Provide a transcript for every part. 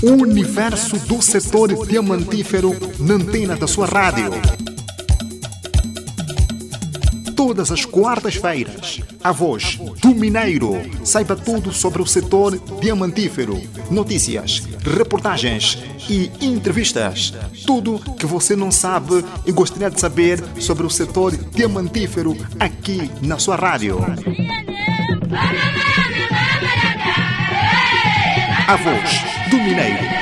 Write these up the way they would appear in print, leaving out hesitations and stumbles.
O universo do setor diamantífero na antena da sua rádio. Todas as quartas-feiras, a voz do Mineiro. Saiba tudo sobre o setor diamantífero. Notícias, reportagens e entrevistas. Tudo que você não sabe e gostaria de saber sobre o setor diamantífero aqui na sua rádio. A voz do Mineiro.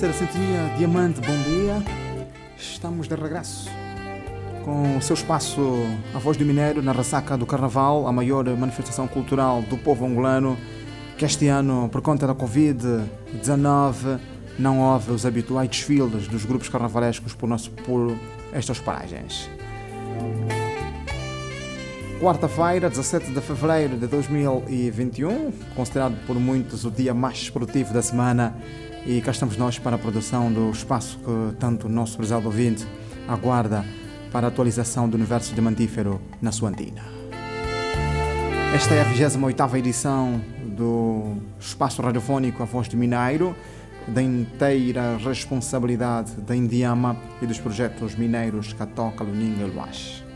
Sintonia Diamante, bom dia. Estamos de regresso com o seu espaço A Voz do Mineiro na ressaca do Carnaval, a maior manifestação cultural do povo angolano, que este ano, por conta da Covid-19, não houve os habituais desfiles dos grupos carnavalescos por estas paragens. Quarta-feira, 17 de fevereiro de 2021, considerado por muitos o dia mais produtivo da semana, e cá estamos nós para a produção do espaço que tanto o nosso prezado ouvinte aguarda para a atualização do universo diamantífero na sua antina. Esta é a 28ª edição do espaço radiofónico A Voz do Mineiro, da inteira responsabilidade da ENDIAMA e dos projetos mineiros Catoca, Luninga e Luache.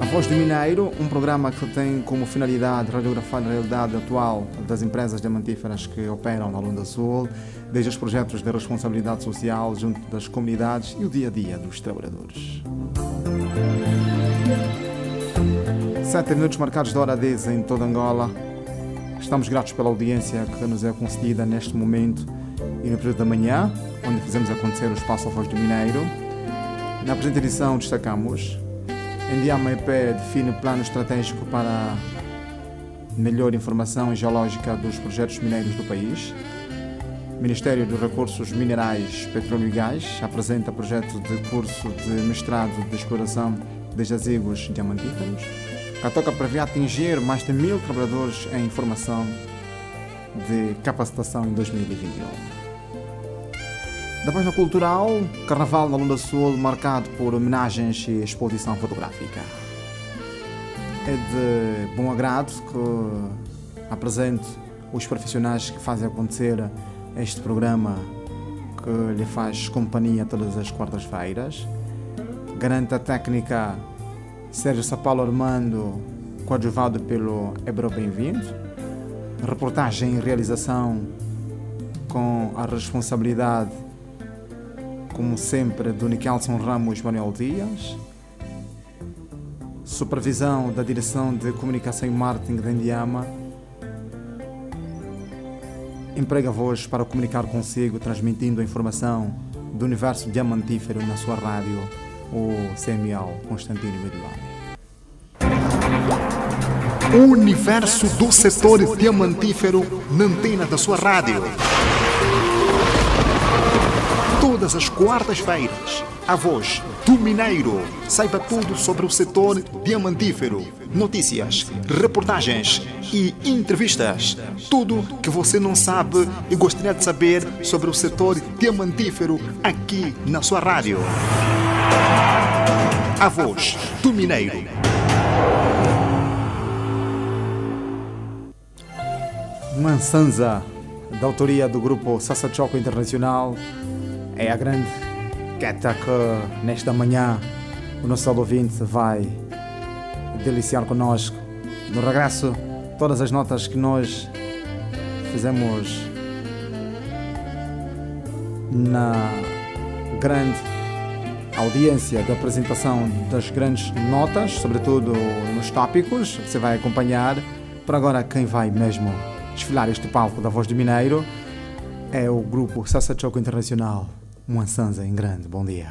A Voz do Mineiro, um programa que tem como finalidade radiografar a realidade atual das empresas diamantíferas que operam na Lunda Sul, desde os projetos de responsabilidade social junto das comunidades e o dia a dia dos trabalhadores. 7 minutos marcados de hora 10 em toda Angola. Estamos gratos pela audiência que nos é concedida neste momento e no período da manhã, onde fizemos acontecer o espaço A Voz do Mineiro. Na presente edição destacamos: ENDIAMA EP define plano estratégico para melhor informação geológica dos projetos mineiros do país. Ministério dos Recursos Minerais, Petróleo e Gás apresenta projeto de curso de mestrado de exploração de jazigos diamantíferos. Catoca prevê atingir mais de 1.000 trabalhadores em formação de capacitação em 2021. Da página cultural, Carnaval na Lunda Sul, marcado por homenagens e exposição fotográfica. É de bom agrado que apresento os profissionais que fazem acontecer este programa, que lhe faz companhia todas as quartas-feiras. Garanta a técnica Sérgio Sapalo Armando, coadjuvado pelo Ebro Bem-vindo. Reportagem e realização com a responsabilidade, como sempre, do Nikelson Ramos Manuel Dias. Supervisão da Direção de Comunicação e Marketing da ENDIAMA. Emprega a voz para comunicar consigo, transmitindo a informação do universo diamantífero na sua rádio, o CML Constantino Meduane. O universo do setor diamantífero na antena da sua rádio. Todas as quartas-feiras, a voz do Mineiro. Saiba tudo sobre o setor diamantífero. Notícias, reportagens e entrevistas. Tudo que você não sabe e gostaria de saber sobre o setor diamantífero aqui na sua rádio. A voz do Mineiro. Mansanza, da autoria do grupo Sassa Tchokwe Internacional, é a grande queta que nesta manhã o nosso ouvinte vai deliciar connosco. No regresso, todas as notas que nós fizemos na grande audiência da apresentação das grandes notas, sobretudo nos tópicos, você vai acompanhar. Por agora, quem vai mesmo desfilar este palco da Voz do Mineiro é o grupo Sassa Tchokwe Internacional. Moansanza em grande, bom dia.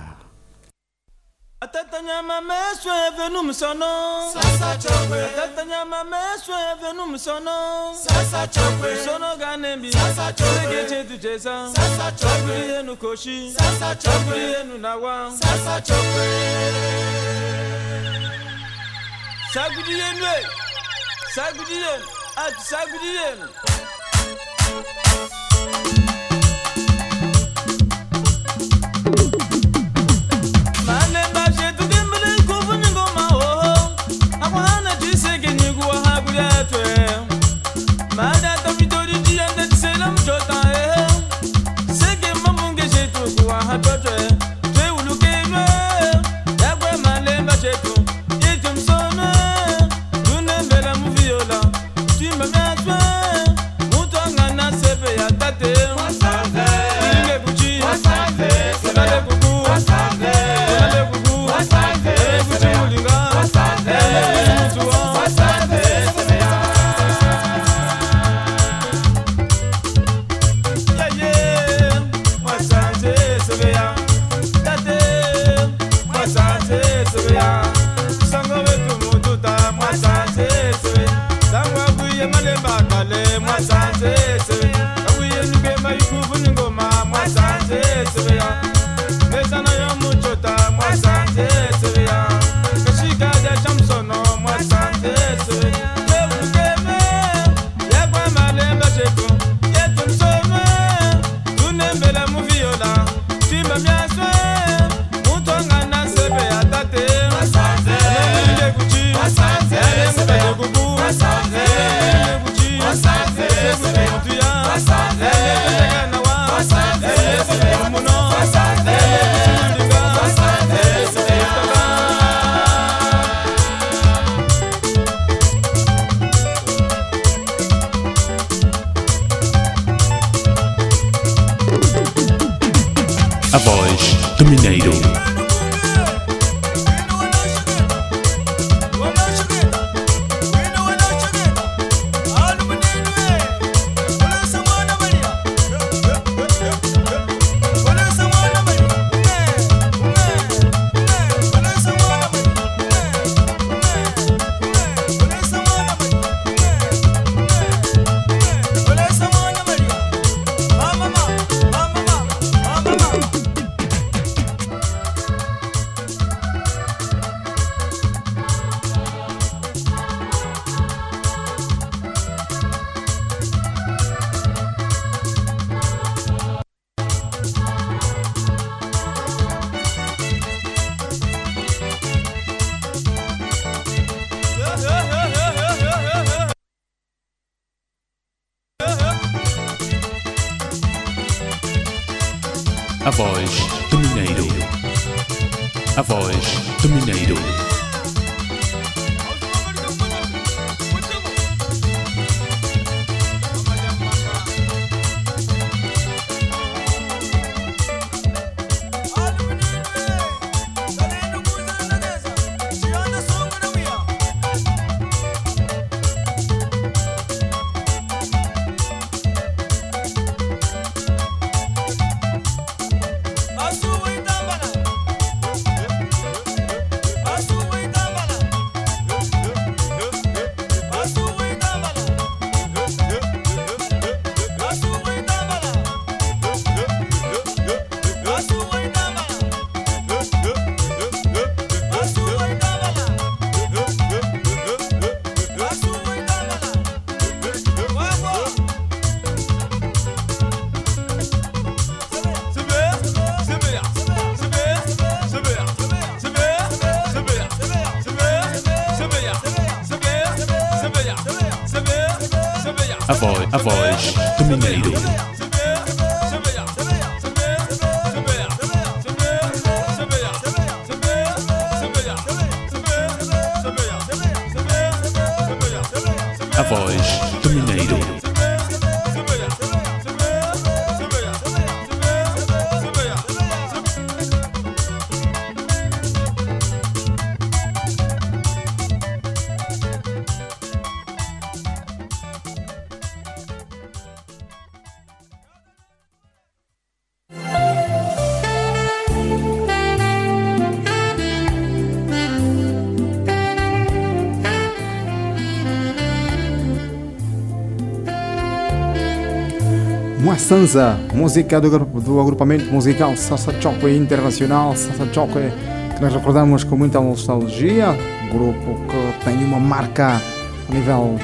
a Sansa, música do agrupamento musical Sassa Tchokwe Internacional. Sassa Tchokwe, que nós recordamos com muita nostalgia, grupo que tem uma marca a nível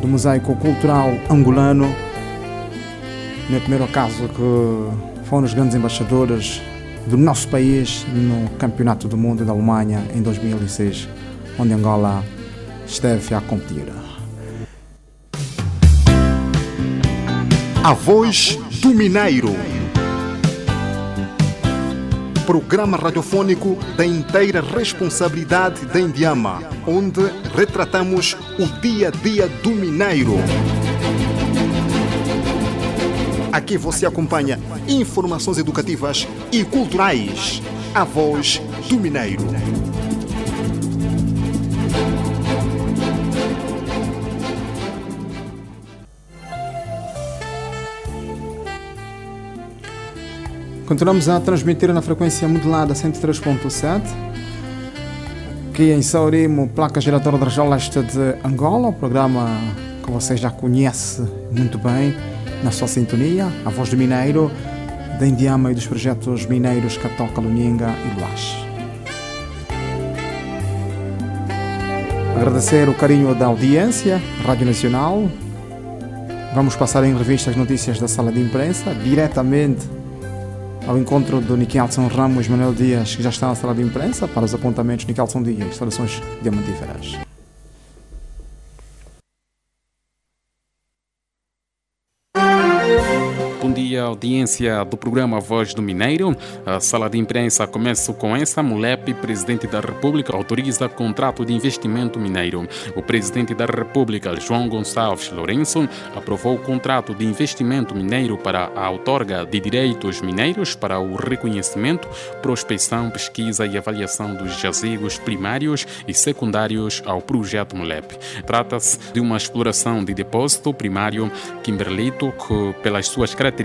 do mosaico cultural angolano. No primeiro caso, que foram os grandes embaixadores do nosso país no Campeonato do Mundo da Alemanha em 2006, onde Angola esteve a competir. A Voz do Mineiro, programa radiofónico da inteira responsabilidade da Endiama, onde retratamos o dia a dia do mineiro. Aqui você acompanha informações educativas e culturais. A Voz do Mineiro. Continuamos a transmitir na frequência modulada 103.7, aqui em São Remo, placa geratora da região leste de Angola, o programa que você já conhece muito bem na sua sintonia, a Voz do Mineiro, da Endiama e dos projetos mineiros Catoca, Luninga e Luache. Agradecer o carinho da audiência, Rádio Nacional. Vamos passar em revista as notícias da sala de imprensa, diretamente ao encontro do Niquelson Ramos Manuel Dias, que já está na sala de imprensa, para os apontamentos. Niquelson Dias, instalações diamantíferas. Bom dia, audiência do programa Voz do Mineiro. A sala de imprensa começa com essa. Mulep, presidente da República, autoriza contrato de investimento mineiro. O presidente da República, João Gonçalves Lourenço, aprovou o contrato de investimento mineiro para a outorga de direitos mineiros para o reconhecimento, prospecção, pesquisa e avaliação dos jazigos primários e secundários ao projeto Mulep. Trata-se de uma exploração de depósito primário Kimberlito que, pelas suas características,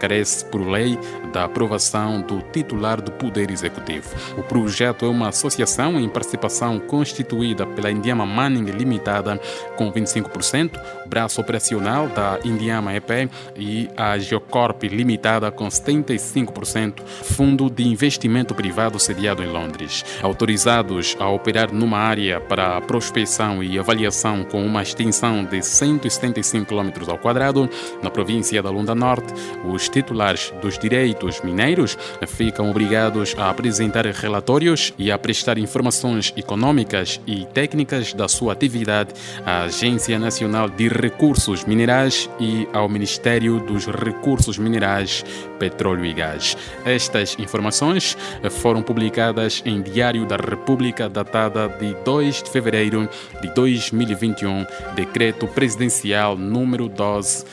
carece por lei da aprovação do titular do Poder Executivo. O projeto é uma associação em participação constituída pela Endiama Mining Limitada com 25%, o braço operacional da Endiama EP e a Geocorp Limitada com 75%, fundo de investimento privado sediado em Londres. Autorizados a operar numa área para prospecção e avaliação com uma extensão de 175 km ao quadrado, na província da Lunda Norte, os titulares dos direitos mineiros ficam obrigados a apresentar relatórios e a prestar informações econômicas e técnicas da sua atividade à Agência Nacional de Recursos Minerais e ao Ministério dos Recursos Minerais, Petróleo e Gás. Estas informações foram publicadas em Diário da República, datada de 2 de fevereiro de 2021, Decreto Presidencial número 12/21.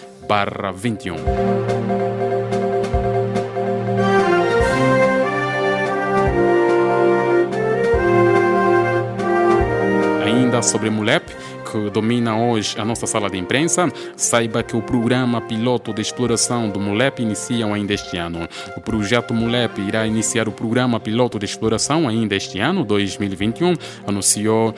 Ainda sobre Mulep, que domina hoje a nossa sala de imprensa, saiba que o programa piloto de exploração do Mulep inicia ainda este ano. O projeto Mulep irá iniciar o programa piloto de exploração ainda este ano, 2021, anunciou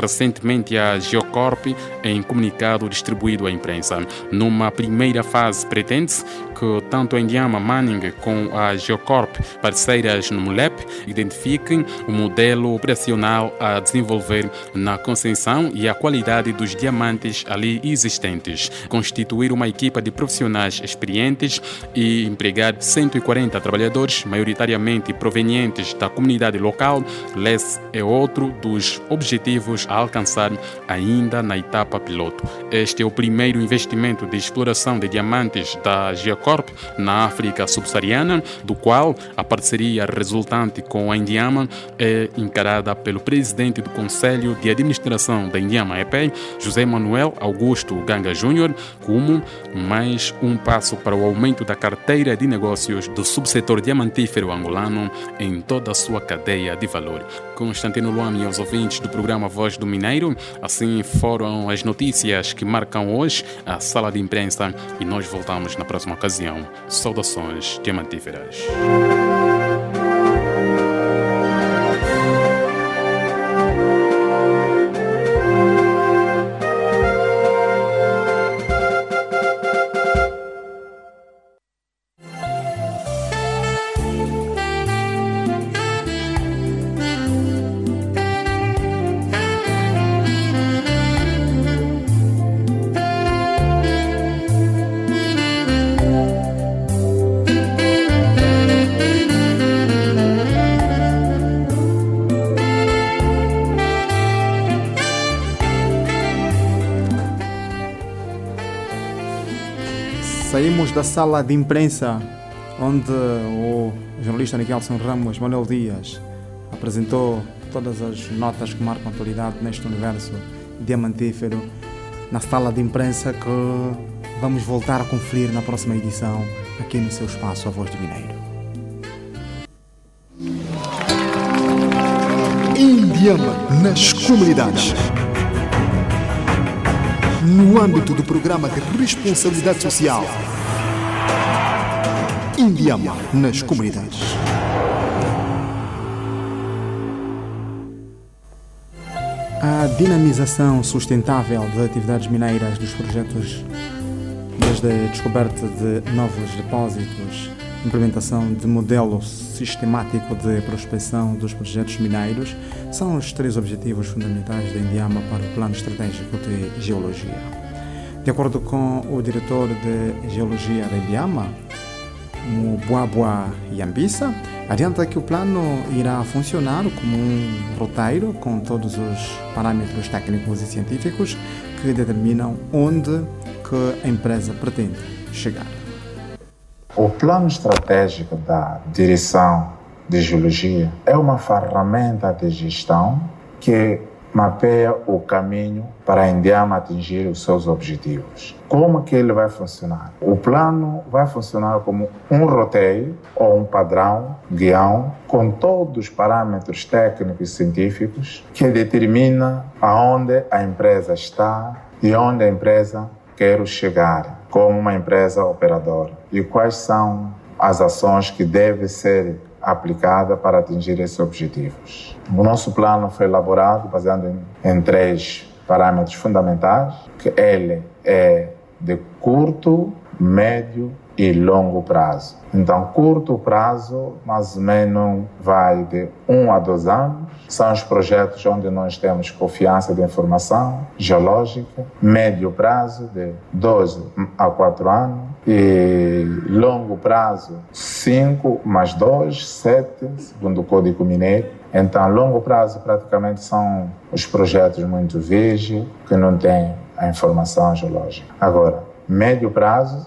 recentemente a Geocorp em comunicado distribuído à imprensa. Numa primeira fase, pretende-se que tanto a Endiama Mining como a Geocorp, parceiras no Mulep, identifiquem o modelo operacional a desenvolver na concessão e a qualidade dos diamantes ali existentes, constituir uma equipa de profissionais experientes e empregar 140 trabalhadores, maioritariamente provenientes da comunidade local. Esse é outro dos objetivos a alcançar ainda na etapa piloto. Este é o primeiro investimento de exploração de diamantes da Geocorp na África subsaariana, do qual a parceria resultante com a Endiama é encarada pelo presidente do Conselho de Administração da Endiama EP, José Manuel Augusto Ganga Júnior, como mais um passo para o aumento da carteira de negócios do subsetor diamantífero angolano em toda a sua cadeia de valor. Constantino Luame e aos ouvintes do programa Voz do Mineiro, assim foram as notícias que marcam hoje a sala de imprensa e nós voltamos na próxima ocasião. Saudações diamantíferas. da sala de imprensa, onde o jornalista Niquelson Ramos Manuel Dias apresentou todas as notas que marcam autoridade neste universo diamantífero, na sala de imprensa que vamos voltar a conferir na próxima edição, aqui no seu espaço A Voz do Mineiro. Endiama nas comunidades. No âmbito do programa de responsabilidade social, Endiama nas comunidades. A dinamização sustentável das atividades mineiras dos projetos, desde a descoberta de novos depósitos, implementação de modelo sistemático de prospecção dos projetos mineiros, são os três objetivos fundamentais da Endiama para o Plano Estratégico de Geologia. De acordo com o diretor de Geologia da Endiama, Mubuabua Yambisa, adianta que o plano irá funcionar como um roteiro com todos os parâmetros técnicos e científicos que determinam onde que a empresa pretende chegar. O plano estratégico da direção de geologia é uma ferramenta de gestão que mapeia o caminho para a Endiama atingir os seus objetivos. Como que ele vai funcionar? O plano vai funcionar como um roteiro ou um padrão, guião, com todos os parâmetros técnicos e científicos que determina aonde a empresa está e onde a empresa quer chegar como uma empresa operadora e quais são as ações que devem ser aplicada para atingir esses objetivos. O nosso plano foi elaborado baseado em três parâmetros fundamentais, que ele é de curto, médio e longo prazo. Então, curto prazo, mais ou menos, vai de 1 a 2 anos. São os projetos onde nós temos confiança de informação geológica. Médio prazo, de 12 a 4 anos. E longo prazo, 5 mais 2, 7, segundo o Código Mineiro. Então, longo prazo, praticamente, são os projetos muito virgens, que não têm a informação geológica. Agora, médio prazo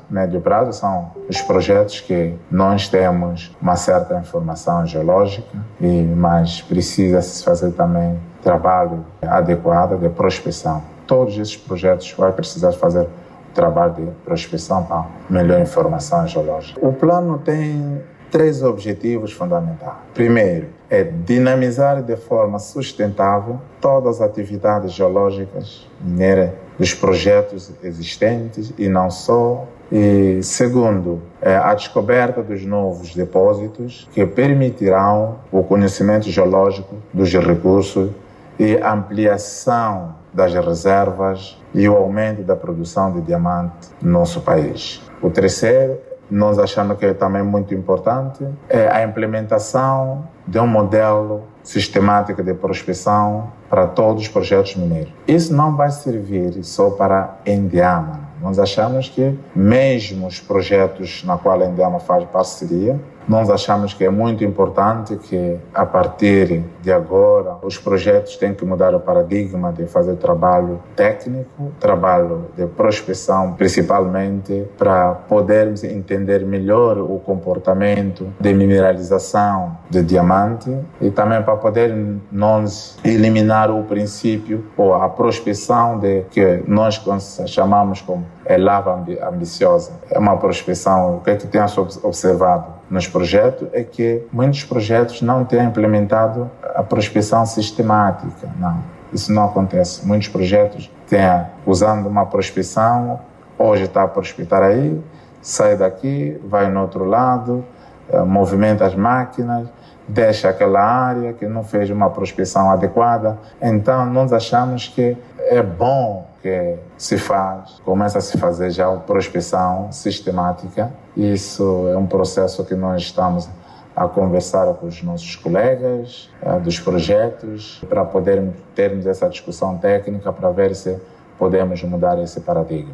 são os projetos que nós temos uma certa informação geológica, e mas precisa-se fazer também trabalho adequado de prospecção. Todos esses projetos vai precisar fazer o trabalho de prospecção para melhor informação geológica. O plano tem 3 objetivos fundamentais. Primeiro, é dinamizar de forma sustentável todas as atividades geológicas mineiras dos projetos existentes e não só. E segundo, é a descoberta dos novos depósitos que permitirão o conhecimento geológico dos recursos e ampliação das reservas e o aumento da produção de diamante no nosso país. O terceiro, nós achamos que é também muito importante, é a implementação de um modelo sistemático de prospecção para todos os projetos mineiros. Isso não vai servir só para a Endiama. Nós achamos que, mesmo os projetos na qual a Endiama faz parceria, nós achamos que é muito importante que, a partir de agora, os projetos têm que mudar o paradigma de fazer trabalho técnico, trabalho de prospecção, principalmente, para podermos entender melhor o comportamento de mineralização de diamante e também para podermos nós eliminar o princípio ou a prospecção de que nós chamamos como lava ambiciosa. É uma prospecção. O que é que temos observado nos projetos é que muitos projetos não têm implementado a prospecção sistemática. Não, isso não acontece. Muitos projetos têm usando uma prospecção, hoje está a prospectar aí, sai daqui, vai no outro lado, movimenta as máquinas, deixa aquela área que não fez uma prospecção adequada. Então, nós achamos que é bom que se faz, começa a se fazer já uma prospecção sistemática. Isso é um processo que nós estamos a conversar com os nossos colegas dos projetos para podermos termos essa discussão técnica para ver se podemos mudar esse paradigma.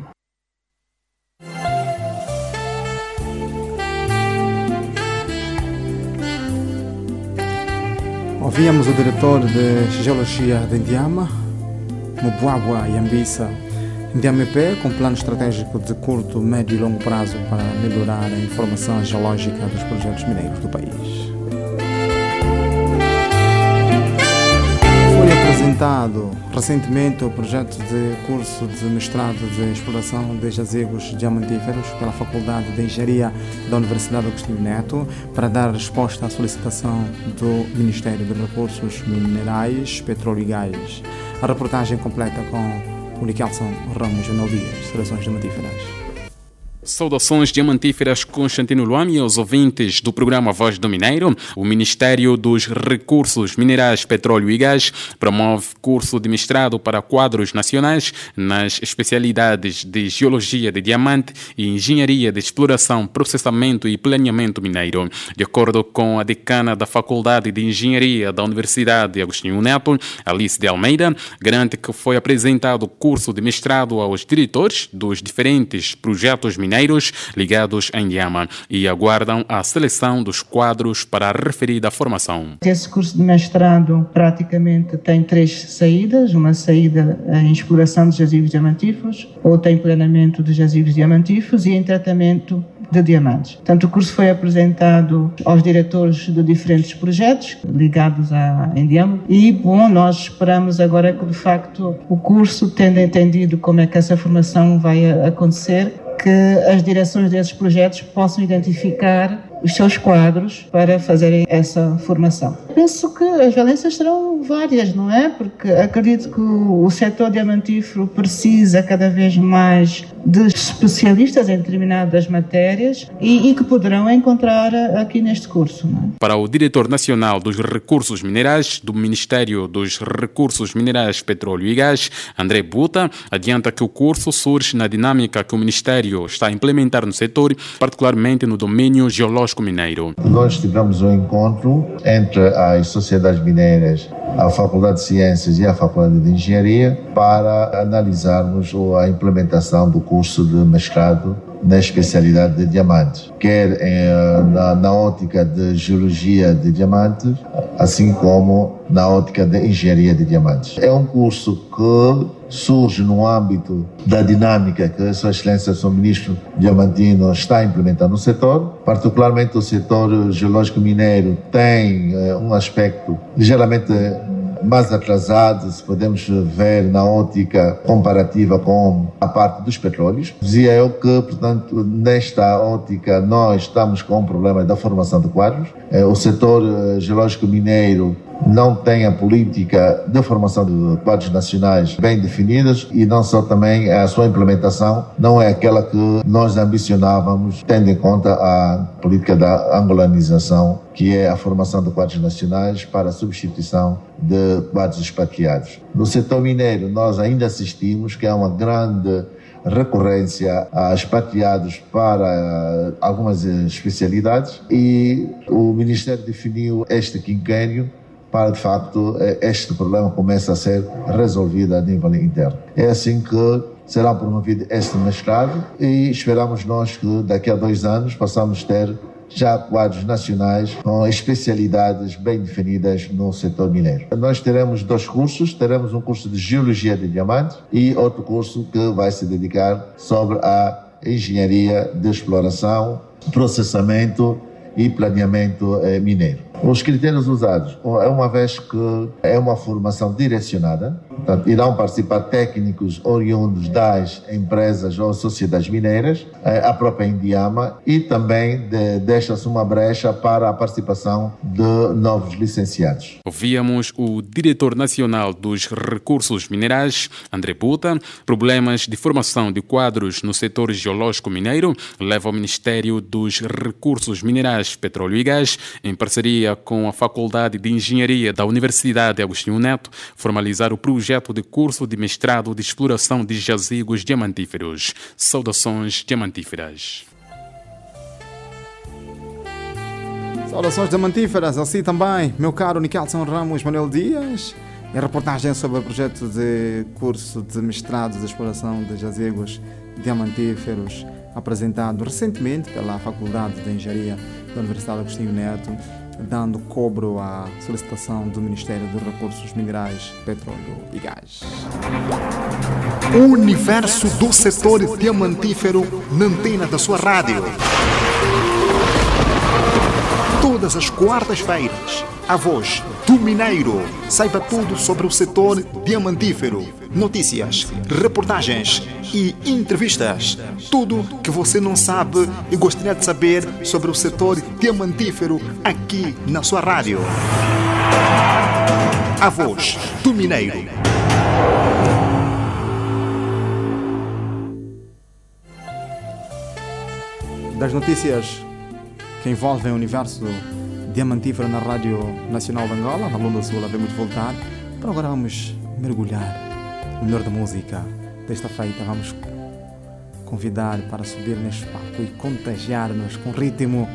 Ouvíamos o diretor de Geologia da Endiama, Mubuabua Yambisa, ENDIAMEP, com plano estratégico de curto, médio e longo prazo para melhorar a informação geológica dos projetos mineiros do país. Foi apresentado recentemente o projeto de curso de mestrado de exploração de jazigos diamantíferos pela Faculdade de Engenharia da Universidade Agostinho Neto para dar resposta à solicitação do Ministério dos Recursos Minerais, Petróleo e Gás. A reportagem completa com o Nicalson Ramos e Novias, seleções diamantíferas. Saudações diamantíferas, Constantino Luame e aos ouvintes do programa Voz do Mineiro. O Ministério dos Recursos Minerais, Petróleo e Gás promove curso de mestrado para quadros nacionais nas especialidades de Geologia de Diamante e Engenharia de Exploração, Processamento e Planeamento Mineiro. De acordo com a decana da Faculdade de Engenharia da Universidade Agostinho Neto, Alice de Almeida, garante que foi apresentado curso de mestrado aos diretores dos diferentes projetos mineiros ligados a ENDIAMA e aguardam a seleção dos quadros para a referida formação. Esse curso de mestrado praticamente tem 3 saídas, uma saída em exploração de jazigos diamantíferos, outra em planeamento de jazigos diamantíferos e em tratamento de diamantes. Portanto, o curso foi apresentado aos diretores de diferentes projetos ligados à ENDIAMA e, nós esperamos agora que, de facto, o curso, tendo entendido como é que essa formação vai acontecer, que as direções desses projetos possam identificar os seus quadros para fazerem essa formação. Penso que as valências serão várias, não é? Porque acredito que o setor diamantífero precisa cada vez mais de especialistas em determinadas matérias e que poderão encontrar aqui neste curso, não é? Para o Diretor Nacional dos Recursos Minerais do Ministério dos Recursos Minerais, Petróleo e Gás, André Buta, adianta que o curso surge na dinâmica que o Ministério está a implementar no setor, particularmente no domínio geológico mineiro. Nós tivemos um encontro entre as sociedades mineiras, a Faculdade de Ciências e a Faculdade de Engenharia para analisarmos a implementação do curso de mestrado na especialidade de diamantes, quer na ótica de geologia de diamantes, assim como na ótica de engenharia de diamantes. É um curso que surge no âmbito da dinâmica que a Sua Excelência, Sr. Ministro Diamantino, está implementando no setor. Particularmente o setor geológico mineiro tem um aspecto ligeiramente mais atrasado, se podemos ver na ótica comparativa com a parte dos petróleos. Dizia eu que, portanto, nesta ótica nós estamos com um problema da formação de quadros. O setor geológico mineiro não tem a política de formação de quadros nacionais bem definidas e não só, também a sua implementação não é aquela que nós ambicionávamos, tendo em conta a política da angolanização, que é a formação de quadros nacionais para a substituição de quadros expatriados. No setor mineiro, nós ainda assistimos que há uma grande recorrência a expatriados para algumas especialidades e o Ministério definiu este quinquênio para, de facto, este problema começa a ser resolvido a nível interno. É assim que será promovido este mestrado e esperamos nós que daqui a 2 anos possamos ter já quadros nacionais com especialidades bem definidas no setor mineiro. Nós teremos 2 cursos, teremos um curso de Geologia de Diamantes e outro curso que vai se dedicar sobre a Engenharia de Exploração, Processamento e Planeamento Mineiro. Os critérios usados, uma vez que é uma formação direcionada, portanto, irão participar técnicos oriundos das empresas ou sociedades mineiras, a própria ENDIAMA, e também deixa-se uma brecha para a participação de novos licenciados. Ouvíamos o Diretor Nacional dos Recursos Minerais, André Buta. Problemas de formação de quadros no setor geológico mineiro leva o Ministério dos Recursos Minerais, Petróleo e Gás, em parceria com a Faculdade de Engenharia da Universidade Agostinho Neto, formalizar o projeto de curso de mestrado de exploração de jazigos diamantíferos. Saudações diamantíferas. Saudações diamantíferas, assim também, meu caro Nicalson Ramos Manuel Dias, em reportagem sobre o projeto de curso de mestrado de exploração de jazigos diamantíferos, apresentado recentemente pela Faculdade de Engenharia da Universidade Agostinho Neto, dando cobro à solicitação do Ministério dos Recursos Minerais, Petróleo e Gás. O universo do setor diamantífero na antena da sua rádio. Todas as quartas-feiras, a voz do Mineiro. Saiba tudo sobre o setor diamantífero. Notícias, reportagens e entrevistas. Tudo que você não sabe e gostaria de saber sobre o setor diamantífero aqui na sua rádio. A voz do Mineiro. Das notícias que envolvem o universo diamantífero na Rádio Nacional de Angola, na Lunda Sul, havemos de voltar. Para agora vamos mergulhar no melhor da música. Desta feita vamos convidar para subir neste palco e contagiar-nos com o ritmo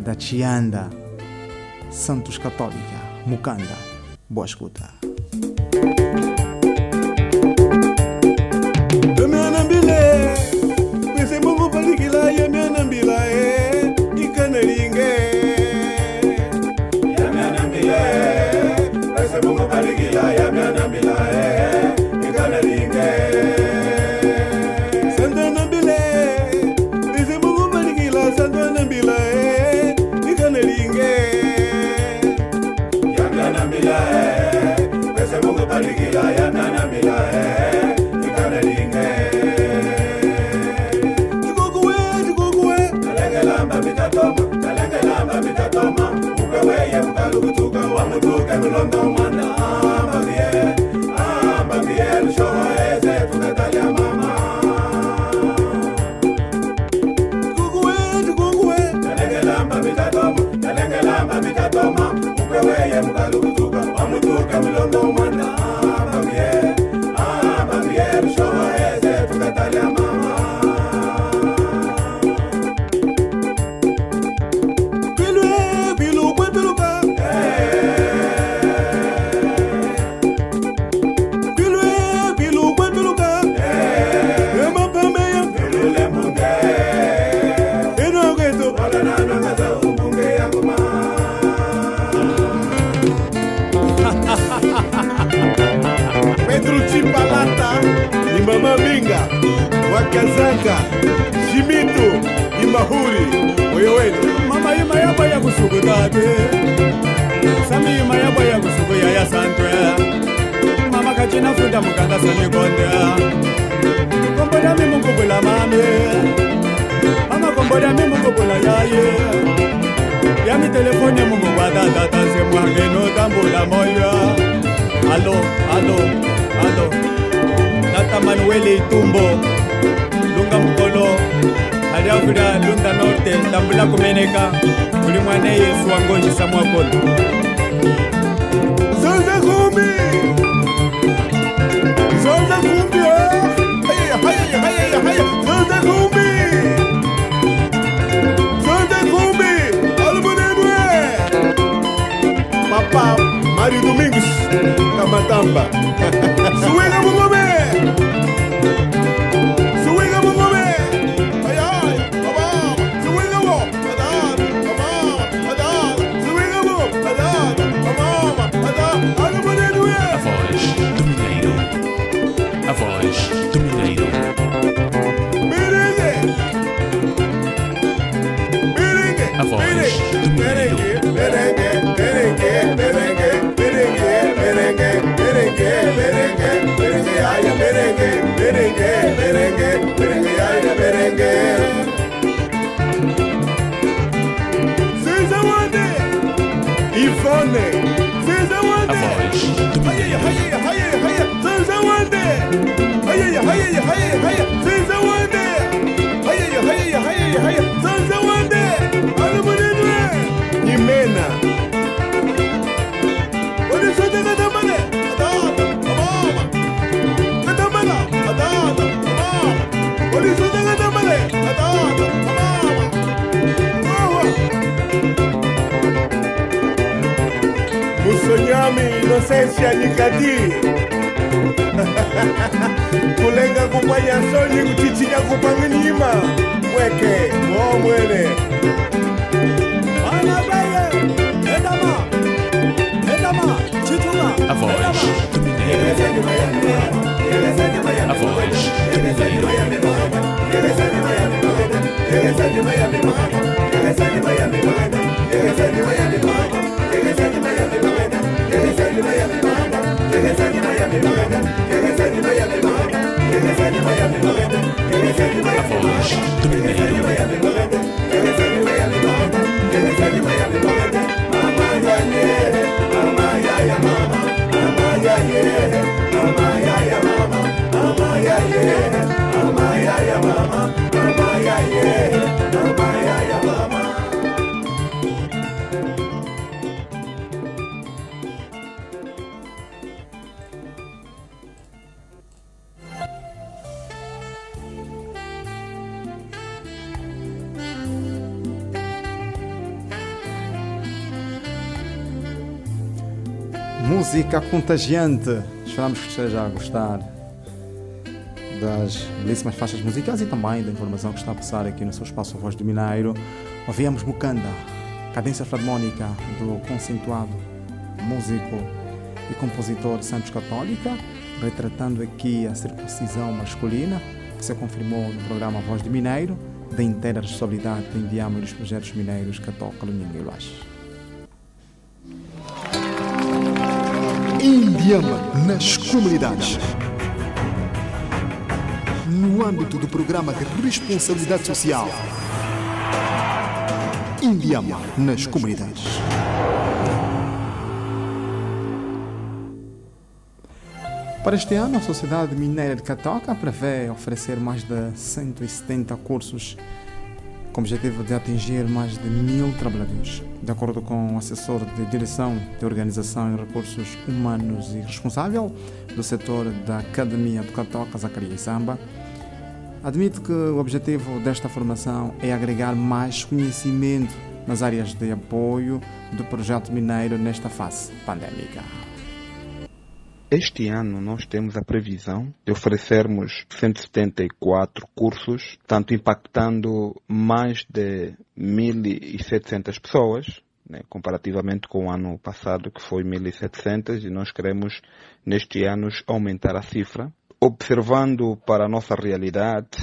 da Chianda, Santos Católica, Mucanda. Boa escuta. Música contagiante. Esperamos que esteja a gostar das belíssimas faixas musicais e também da informação que está a passar aqui no seu espaço Voz do Mineiro. Ouvíamos Mukanda, cadência fladmónica do conceituado músico e compositor de Santos Católica, retratando aqui a circuncisão masculina, que se confirmou no programa Voz do Mineiro, da inteira responsabilidade de ENDIAMA e dos projetos mineiros Catoca, Luninga e Luache. ENDIAMA nas comunidades. No âmbito do programa de responsabilidade social, ENDIAMA nas comunidades. Para este ano, a Sociedade Mineira de Catoca prevê oferecer mais de 170 cursos com o objetivo de atingir mais de 1.000 trabalhadores. De acordo com o assessor de Direção de Organização e Recursos Humanos e responsável do setor da Academia de Catoca, Zacaria Isamba, admite que o objetivo desta formação é agregar mais conhecimento nas áreas de apoio do projeto mineiro nesta fase pandémica. Este ano nós temos a previsão de oferecermos 174 cursos, tanto impactando mais de 1.700 pessoas, né, comparativamente com o ano passado, que foi 1.700, e nós queremos neste ano aumentar a cifra, observando para a nossa realidade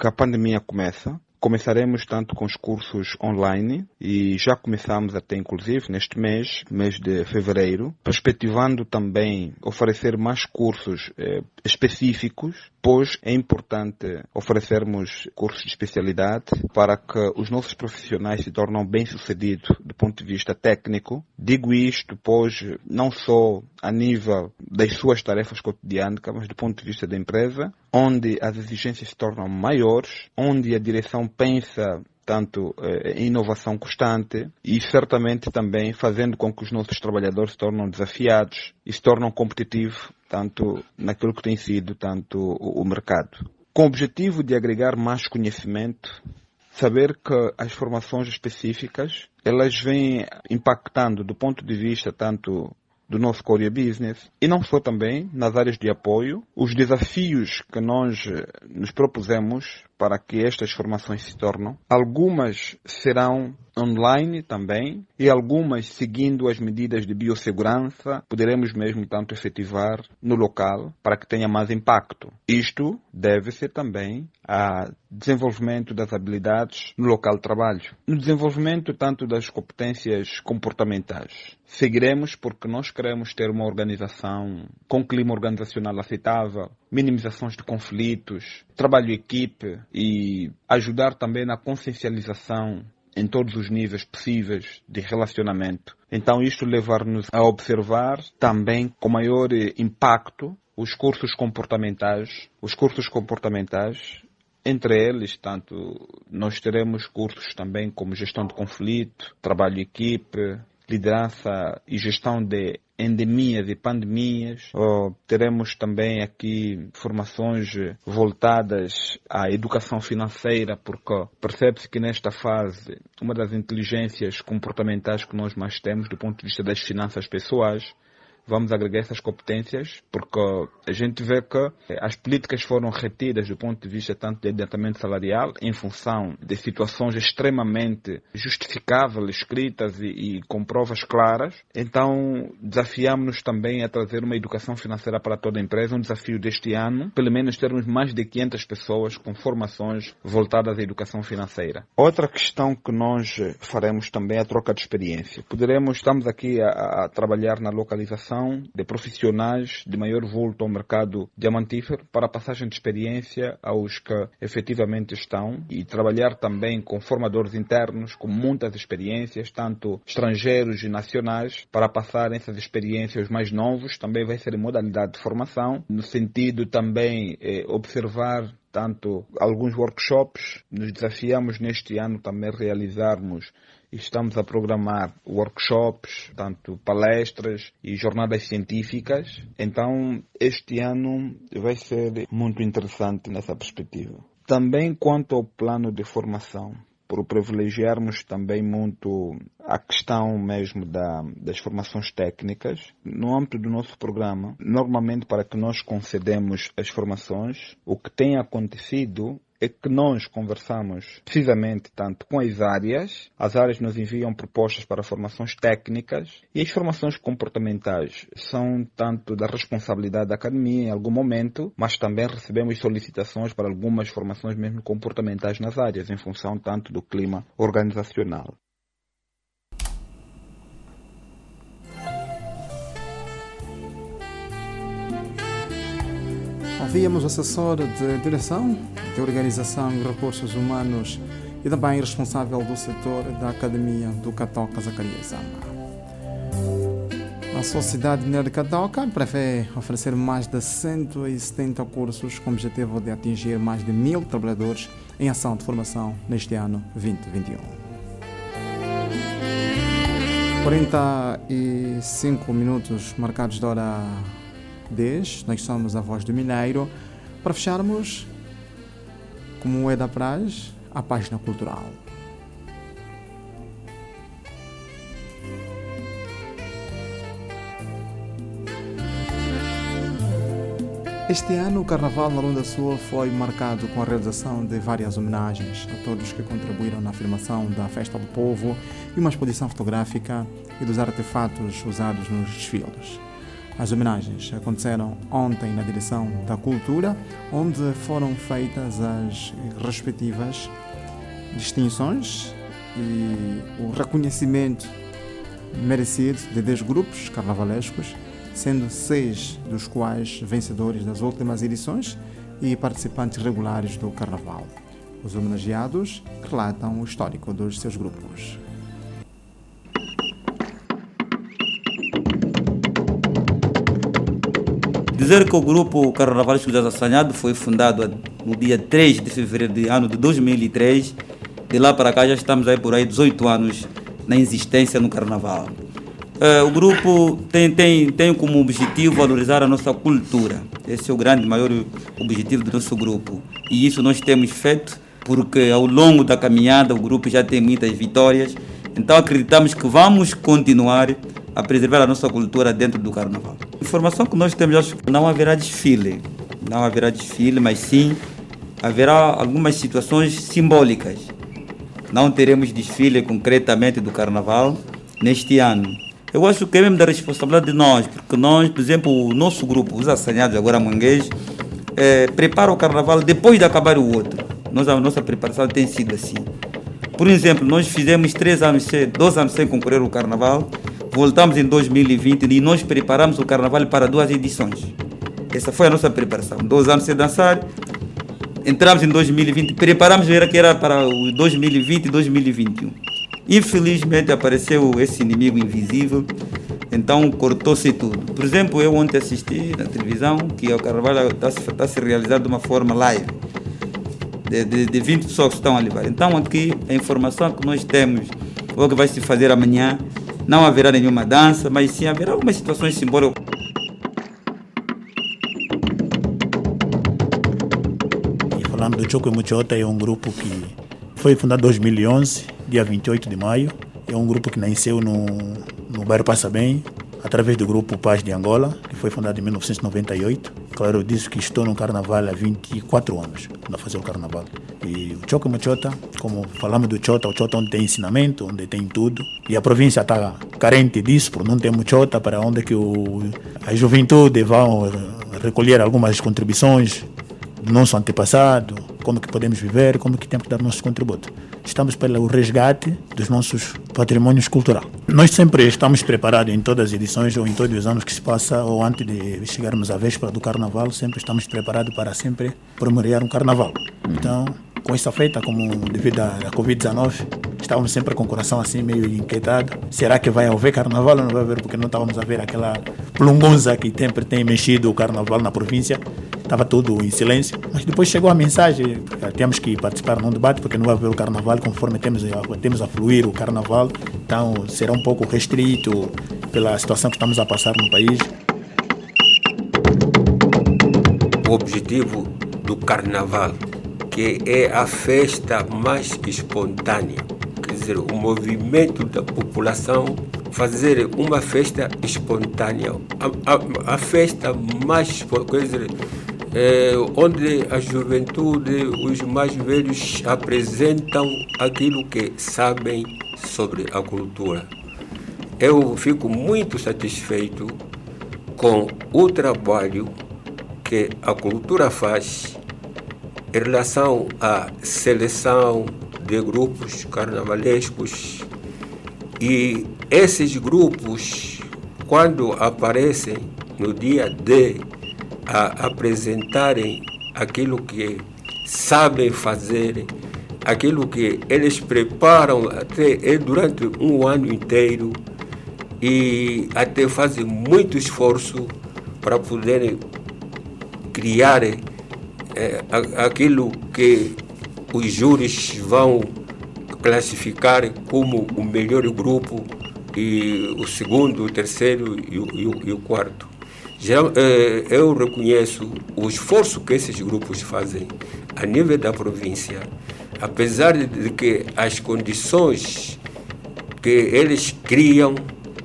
que a pandemia começa. Começaremos tanto com os cursos online e já começamos até inclusive neste mês de fevereiro, perspectivando também oferecer mais cursos específicos, pois é importante oferecermos cursos de especialidade para que os nossos profissionais se tornem bem-sucedidos do ponto de vista técnico. Digo isto, pois não só a nível das suas tarefas cotidianas, mas do ponto de vista da empresa, onde as exigências se tornam maiores, onde a direção pensa tanto em inovação constante e certamente também fazendo com que os nossos trabalhadores se tornem desafiados e se tornem competitivos tanto naquilo que tem sido tanto o mercado. Com o objetivo de agregar mais conhecimento, saber que as formações específicas elas vêm impactando do ponto de vista tanto do nosso core business, e não só também nas áreas de apoio, os desafios que nós nos propusemos para que estas formações se tornem. Algumas serão online também e algumas seguindo as medidas de biossegurança, poderemos mesmo tanto efetivar no local para que tenha mais impacto. Isto deve-se também ao desenvolvimento das habilidades no local de trabalho, no desenvolvimento tanto das competências comportamentais. Seguiremos porque nós queremos ter uma organização com clima organizacional aceitável, minimizações de conflitos, trabalho em equipe e ajudar também na consciencialização em todos os níveis possíveis de relacionamento. Então isto levar-nos a observar também com maior impacto os cursos comportamentais. Entre eles, tanto nós teremos cursos também como gestão de conflito, trabalho em equipe, liderança e gestão de endemias e pandemias. Teremos também aqui formações voltadas à educação financeira, porque percebe-se que nesta fase uma das inteligências comportamentais que nós mais temos do ponto de vista das finanças pessoais, vamos agregar essas competências, porque a gente vê que as políticas foram retidas do ponto de vista tanto de adiantamento salarial, em função de situações extremamente justificáveis, escritas e com provas claras. Então, desafiamos-nos também a trazer uma educação financeira para toda a empresa, um desafio deste ano, pelo menos termos mais de 500 pessoas com formações voltadas à educação financeira. Outra questão que nós faremos também é a troca de experiência. Estamos aqui a trabalhar na localização de profissionais de maior vulto ao mercado diamantífero para a passagem de experiência aos que efetivamente estão e trabalhar também com formadores internos com muitas experiências, tanto estrangeiros e nacionais, para passar essas experiências aos mais novos. Também vai ser modalidade de formação, no sentido também observar tanto alguns workshops. Nos desafiamos neste ano também a realizarmos. Estamos a programar workshops, tanto palestras e jornadas científicas. Então, este ano vai ser muito interessante nessa perspectiva. Também quanto ao plano de formação. por privilegiarmos também muito a questão mesmo das formações técnicas. No âmbito do nosso programa, normalmente para que nós concedemos as formações, o que tem acontecido é que nós conversamos precisamente tanto com as áreas nos enviam propostas para formações técnicas e as formações comportamentais são tanto da responsabilidade da academia em algum momento, mas também recebemos solicitações para algumas formações mesmo comportamentais nas áreas, em função tanto do clima organizacional. Víamos o assessor de direção, de organização e recursos humanos e também responsável do setor da Academia do Catoca, Zacarias Zamba. A Sociedade Mineira de Catoca prevê oferecer mais de 170 cursos com o objetivo de atingir mais de 1.000 trabalhadores em ação de formação neste ano 2021. 45 minutos marcados da hora 10, nós somos a voz do Mineiro, para fecharmos, como é da praxe, a página cultural. Este ano o Carnaval na Lunda Sul foi marcado com a realização de várias homenagens a todos que contribuíram na afirmação da Festa do Povo e uma exposição fotográfica e dos artefatos usados nos desfiles. As homenagens aconteceram ontem na Direção da Cultura, onde foram feitas as respectivas distinções e o reconhecimento merecido de 10 grupos carnavalescos, sendo 6 dos quais vencedores das últimas edições e participantes regulares do Carnaval. Os homenageados relatam o histórico dos seus grupos. Dizer que o grupo Carnavalesco de Assanhado foi fundado no dia 3 de fevereiro do ano de 2003. De lá para cá já estamos aí por aí 18 anos na existência no Carnaval. O grupo tem como objetivo valorizar a nossa cultura. Esse é o grande, maior objetivo do nosso grupo. E isso nós temos feito porque ao longo da caminhada o grupo já tem muitas vitórias. Então acreditamos que vamos continuar a preservar a nossa cultura dentro do Carnaval. A informação que nós temos, acho que não haverá desfile, mas sim haverá algumas situações simbólicas. Não teremos desfile concretamente do Carnaval neste ano. Eu acho que é mesmo da responsabilidade de nós, porque nós, por exemplo, o nosso grupo, os assanhados agora manguês, prepara o Carnaval depois de acabar o outro. A nossa preparação tem sido assim. Por exemplo, nós fizemos 2 anos sem concorrer ao Carnaval. Voltamos em 2020 e nós preparamos o Carnaval para 2 edições. Essa foi a nossa preparação. 2 anos sem dançar, entramos em 2020, preparamos o que era para o 2020 e 2021. Infelizmente apareceu esse inimigo invisível, então cortou-se tudo. Por exemplo, eu ontem assisti na televisão que o Carnaval está se realizando de uma forma live, de 20 pessoas que estão a levar. Então aqui a informação que nós temos, o que vai se fazer amanhã, não haverá nenhuma dança, mas sim haverá algumas situações simbólicas. E falando do Tchokwe Muchota, é um grupo que foi fundado em 2011, dia 28 de maio. É um grupo que nasceu no bairro Passa Bem, através do grupo Paz de Angola, que foi fundado em 1998. Claro, eu disse que estou no Carnaval há 24 anos, a fazer o Carnaval. E o Tchokwe Muchota, como falamos do Chota, o Chota onde tem ensinamento, onde tem tudo. E a província está carente disso, porque não tem Muchota para onde que a juventude vão recolher algumas contribuições do nosso antepassado, como que podemos viver, como que temos que dar o nosso contributo. Estamos pelo resgate dos nossos patrimônios culturais. Nós sempre estamos preparados em todas as edições ou em todos os anos que se passa, ou antes de chegarmos à véspera do Carnaval, sempre estamos preparados para sempre promover um Carnaval. Então, com essa feita, como devido à Covid-19, estávamos sempre com o coração assim meio inquietado. Será que vai haver Carnaval ou não vai haver? Porque não estávamos a ver aquela plungonza que sempre tem mexido o Carnaval na província. Estava tudo em silêncio, mas depois chegou a mensagem, temos que participar num debate porque não vai haver o Carnaval, conforme temos a fluir o Carnaval, então será um pouco restrito pela situação que estamos a passar no país. O objetivo do Carnaval que é a festa mais espontânea, quer dizer, o movimento da população, fazer uma festa espontânea, a festa mais espontânea, quer dizer, onde a juventude, os mais velhos apresentam aquilo que sabem sobre a cultura. Eu fico muito satisfeito com o trabalho que a cultura faz em relação à seleção de grupos carnavalescos, e esses grupos, quando aparecem no dia D a apresentarem aquilo que sabem fazer, aquilo que eles preparam até durante um ano inteiro, e até fazem muito esforço para poderem criar aquilo que os júris vão classificar como o melhor grupo, e o segundo, o terceiro e o quarto. Eu reconheço o esforço que esses grupos fazem a nível da província, apesar de que as condições que eles criam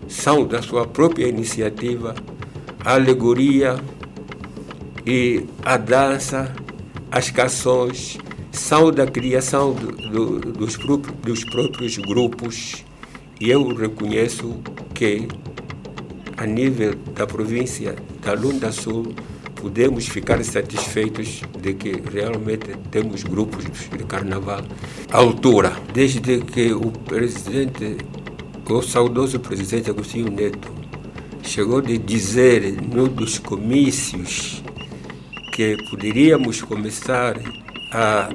são da sua própria iniciativa, a alegoria e a dança, as canções, são da criação dos próprios grupos, e eu reconheço que a nível da província da Lunda Sul podemos ficar satisfeitos de que realmente temos grupos de carnaval à altura. Desde que o saudoso presidente Agostinho Neto chegou de dizer num dos comícios que poderíamos começar a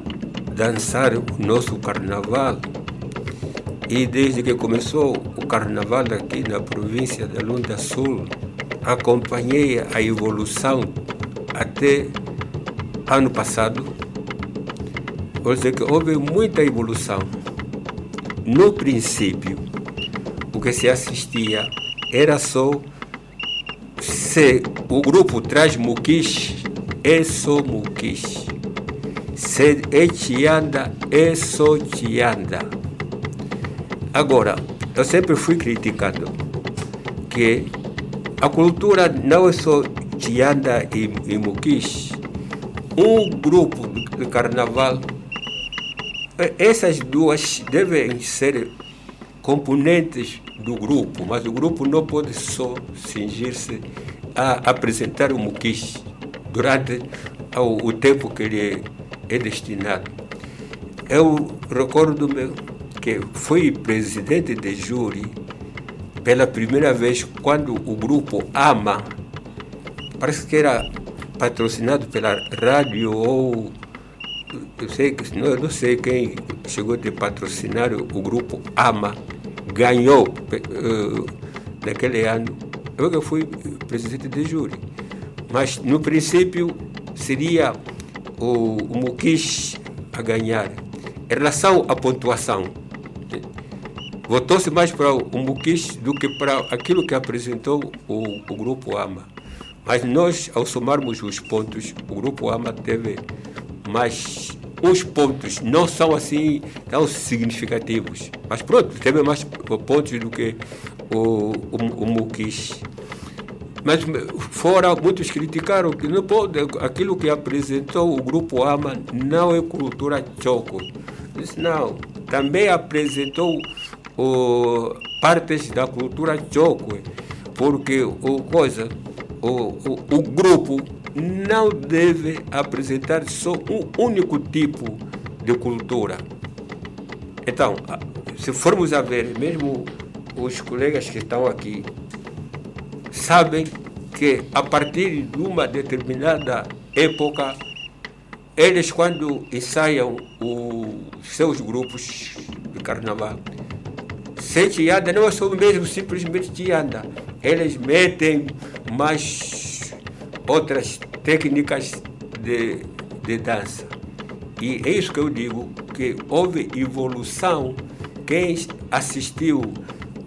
dançar o nosso carnaval, e desde que começou o carnaval aqui na província da Lunda Sul, acompanhei a evolução até ano passado. Ou seja, que houve muita evolução. No princípio, o que se assistia era só se o grupo traz muquis, é só muquis. Se é tianda, é só tianda. Agora, eu sempre fui criticado que a cultura não é só tianda e muquis. Um grupo de carnaval, essas duas devem ser componentes do grupo, mas o grupo não pode só cingir-se a apresentar o muquis durante o tempo que ele é destinado. Eu recordo-me que fui presidente de júri pela primeira vez quando o grupo AMA, parece que era patrocinado pela rádio, ou eu não sei quem chegou a patrocinar o grupo AMA, ganhou naquele ano. Eu fui presidente de júri, mas no princípio seria o muquis a ganhar. Em relação à pontuação, votou-se mais para o muquis do que para aquilo que apresentou o Grupo AMA. Mas nós, ao somarmos os pontos, o Grupo AMA teve mais. Os pontos não são assim tão significativos, mas pronto, teve mais pontos do que o muquis. Mas fora, muitos criticaram que não pode, aquilo que apresentou o Grupo AMA não é cultura tchokwe. Disse, não, também apresentou partes da cultura tchokwe, porque o grupo não deve apresentar só um único tipo de cultura. Então, se formos a ver, mesmo os colegas que estão aqui, sabem que a partir de uma determinada época, eles quando ensaiam os seus grupos de carnaval, se tianda não é só mesmo simplesmente tianda, eles metem mais outras técnicas de dança. E é isso que eu digo, que houve evolução. Quem assistiu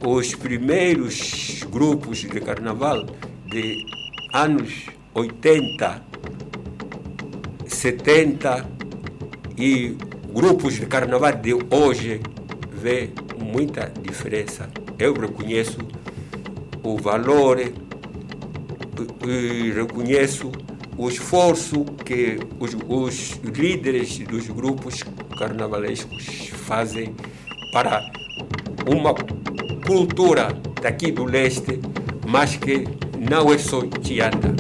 os primeiros grupos de carnaval de anos 80, 70 e grupos de carnaval de hoje vê muita diferença. Eu reconheço o valor e reconheço o esforço que os líderes dos grupos carnavalescos fazem para uma cultura daqui do leste, mas que não é só teatro.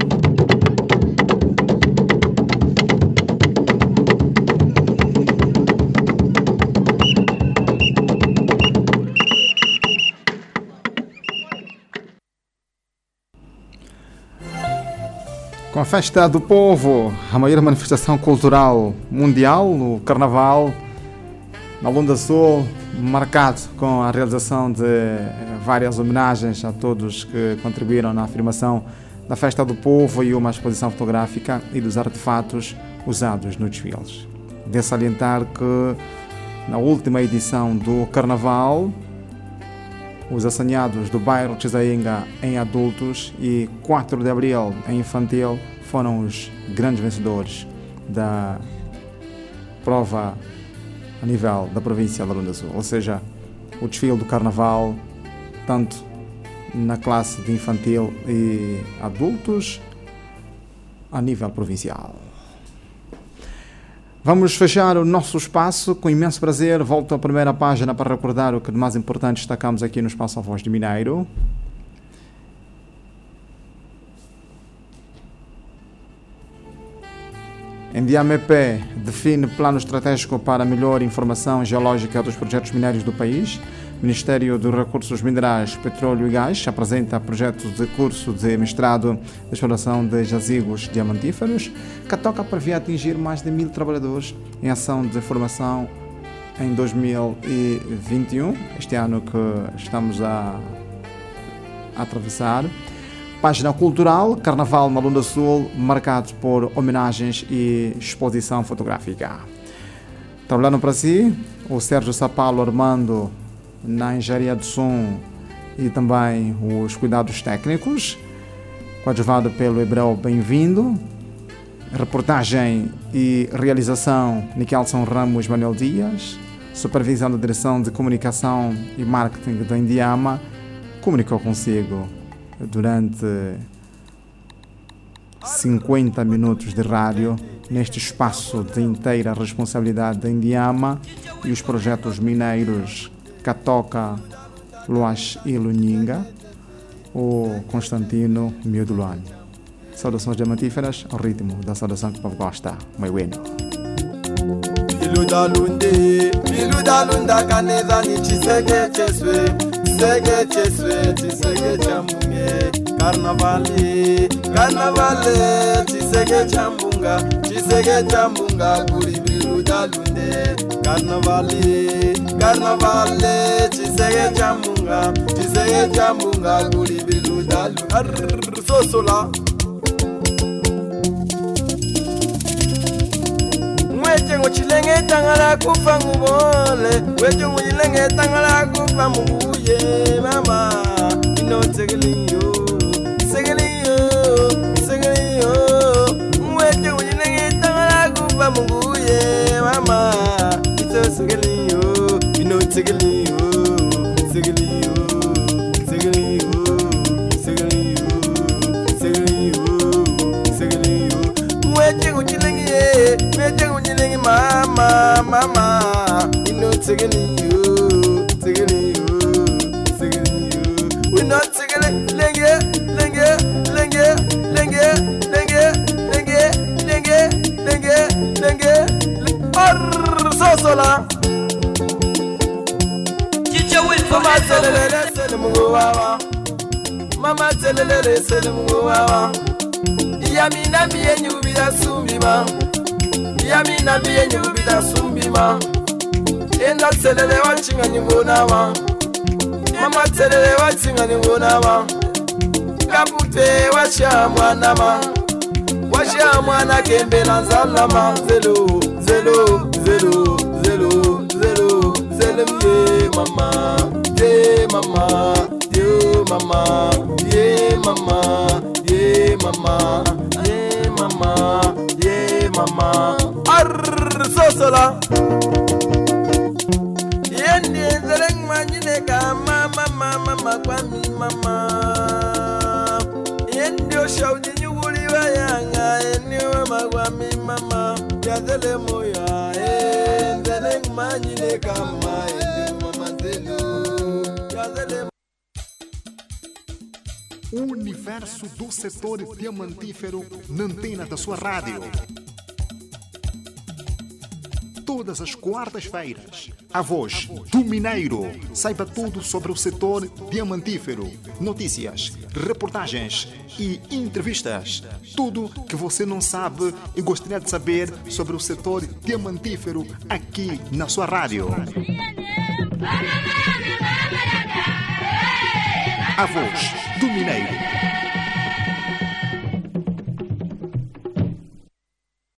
Com a festa do povo, a maior manifestação cultural mundial, o Carnaval, na Lunda Sul, marcado com a realização de várias homenagens a todos que contribuíram na afirmação da Festa do Povo e uma exposição fotográfica e dos artefatos usados nos desfiles. De salientar que, na última edição do Carnaval, os assanhados do bairro Chisainga em adultos e 4 de abril em infantil foram os grandes vencedores da prova a nível da província da Lunda Sul, ou seja, o desfile do Carnaval, tanto na classe de infantil e adultos, a nível provincial. Vamos fechar o nosso espaço, com imenso prazer, volto à primeira página para recordar o que de mais importante destacamos aqui no Espaço A Voz de Mineiro. ENDIAMA EP define plano estratégico para melhor informação geológica dos projetos minérios do país. Ministério dos Recursos Minerais, Petróleo e Gás apresenta projetos de curso de mestrado de exploração de jazigos diamantíferos. Catoca prevê atingir mais de 1.000 trabalhadores em ação de formação em 2021, este ano que estamos a atravessar. Página cultural, Carnaval na Lunda Sul, marcado por homenagens e exposição fotográfica. Trabalhando para si, o Sérgio Sapalo Armando na engenharia do som e também os cuidados técnicos, coadjuvado pelo Hebreu Bem-vindo. Reportagem e realização, Niquelson Ramos Manuel Dias. Supervisão da Direção de Comunicação e Marketing da ENDIAMA, comunicou consigo durante 50 minutos de rádio neste espaço de inteira responsabilidade da ENDIAMA e os projetos mineiros Catoca, Luache e Luninga, o Constantino Miúdo Luan. Saudações diamantíferas ao ritmo da saudação que o povo gosta. Muy bueno. Sege cheswe, tisege chamunge, karnavali, karnavali, tisege chambunga, kuribiru dalunde, karnavali, karnavali, tisege chambunga, kuribiru dalunde, arrrr, sosola. Wejengo chilenge tangala kufa ngubole, wejengo chilenge tangala kufa mubu. Yeah, mama, you know, segling you. Waiting when you get down, I go for Mungu. Yeah, mama, it's a segling you. You know, segling you. Waiting when you get mama, you know, segling you. Not singing, lenge, or so sola. Chicha will for my celele, selemuwa, mama celele, selemuwa. Yamina mi enyu bida sumbima, yamina mi enyu bida sumbima. Enda celele watching and you go now. Mama telele watching and you nama Kapute washa mwana ma Washa mwana kembe na zalama Zelo Zelemye mama Ye mama Yo mama Ye mama Ye mama Ye mama Ye mama Arr so sola. Yendi endeleng majine ka mama mama mama kwa mi mama. Yendi o shaudi nyuguri wa yanga yendi mama kwa mi mama. Yadele moya endeleng majine ka mama yendi mama delu. Yadele o universo do setor diamantífero na antena da sua rádio. Todas as quartas-feiras, a voz do Mineiro. Saiba tudo sobre o setor diamantífero. Notícias, reportagens e entrevistas. Tudo que você não sabe e gostaria de saber sobre o setor diamantífero aqui na sua rádio. A voz do Mineiro.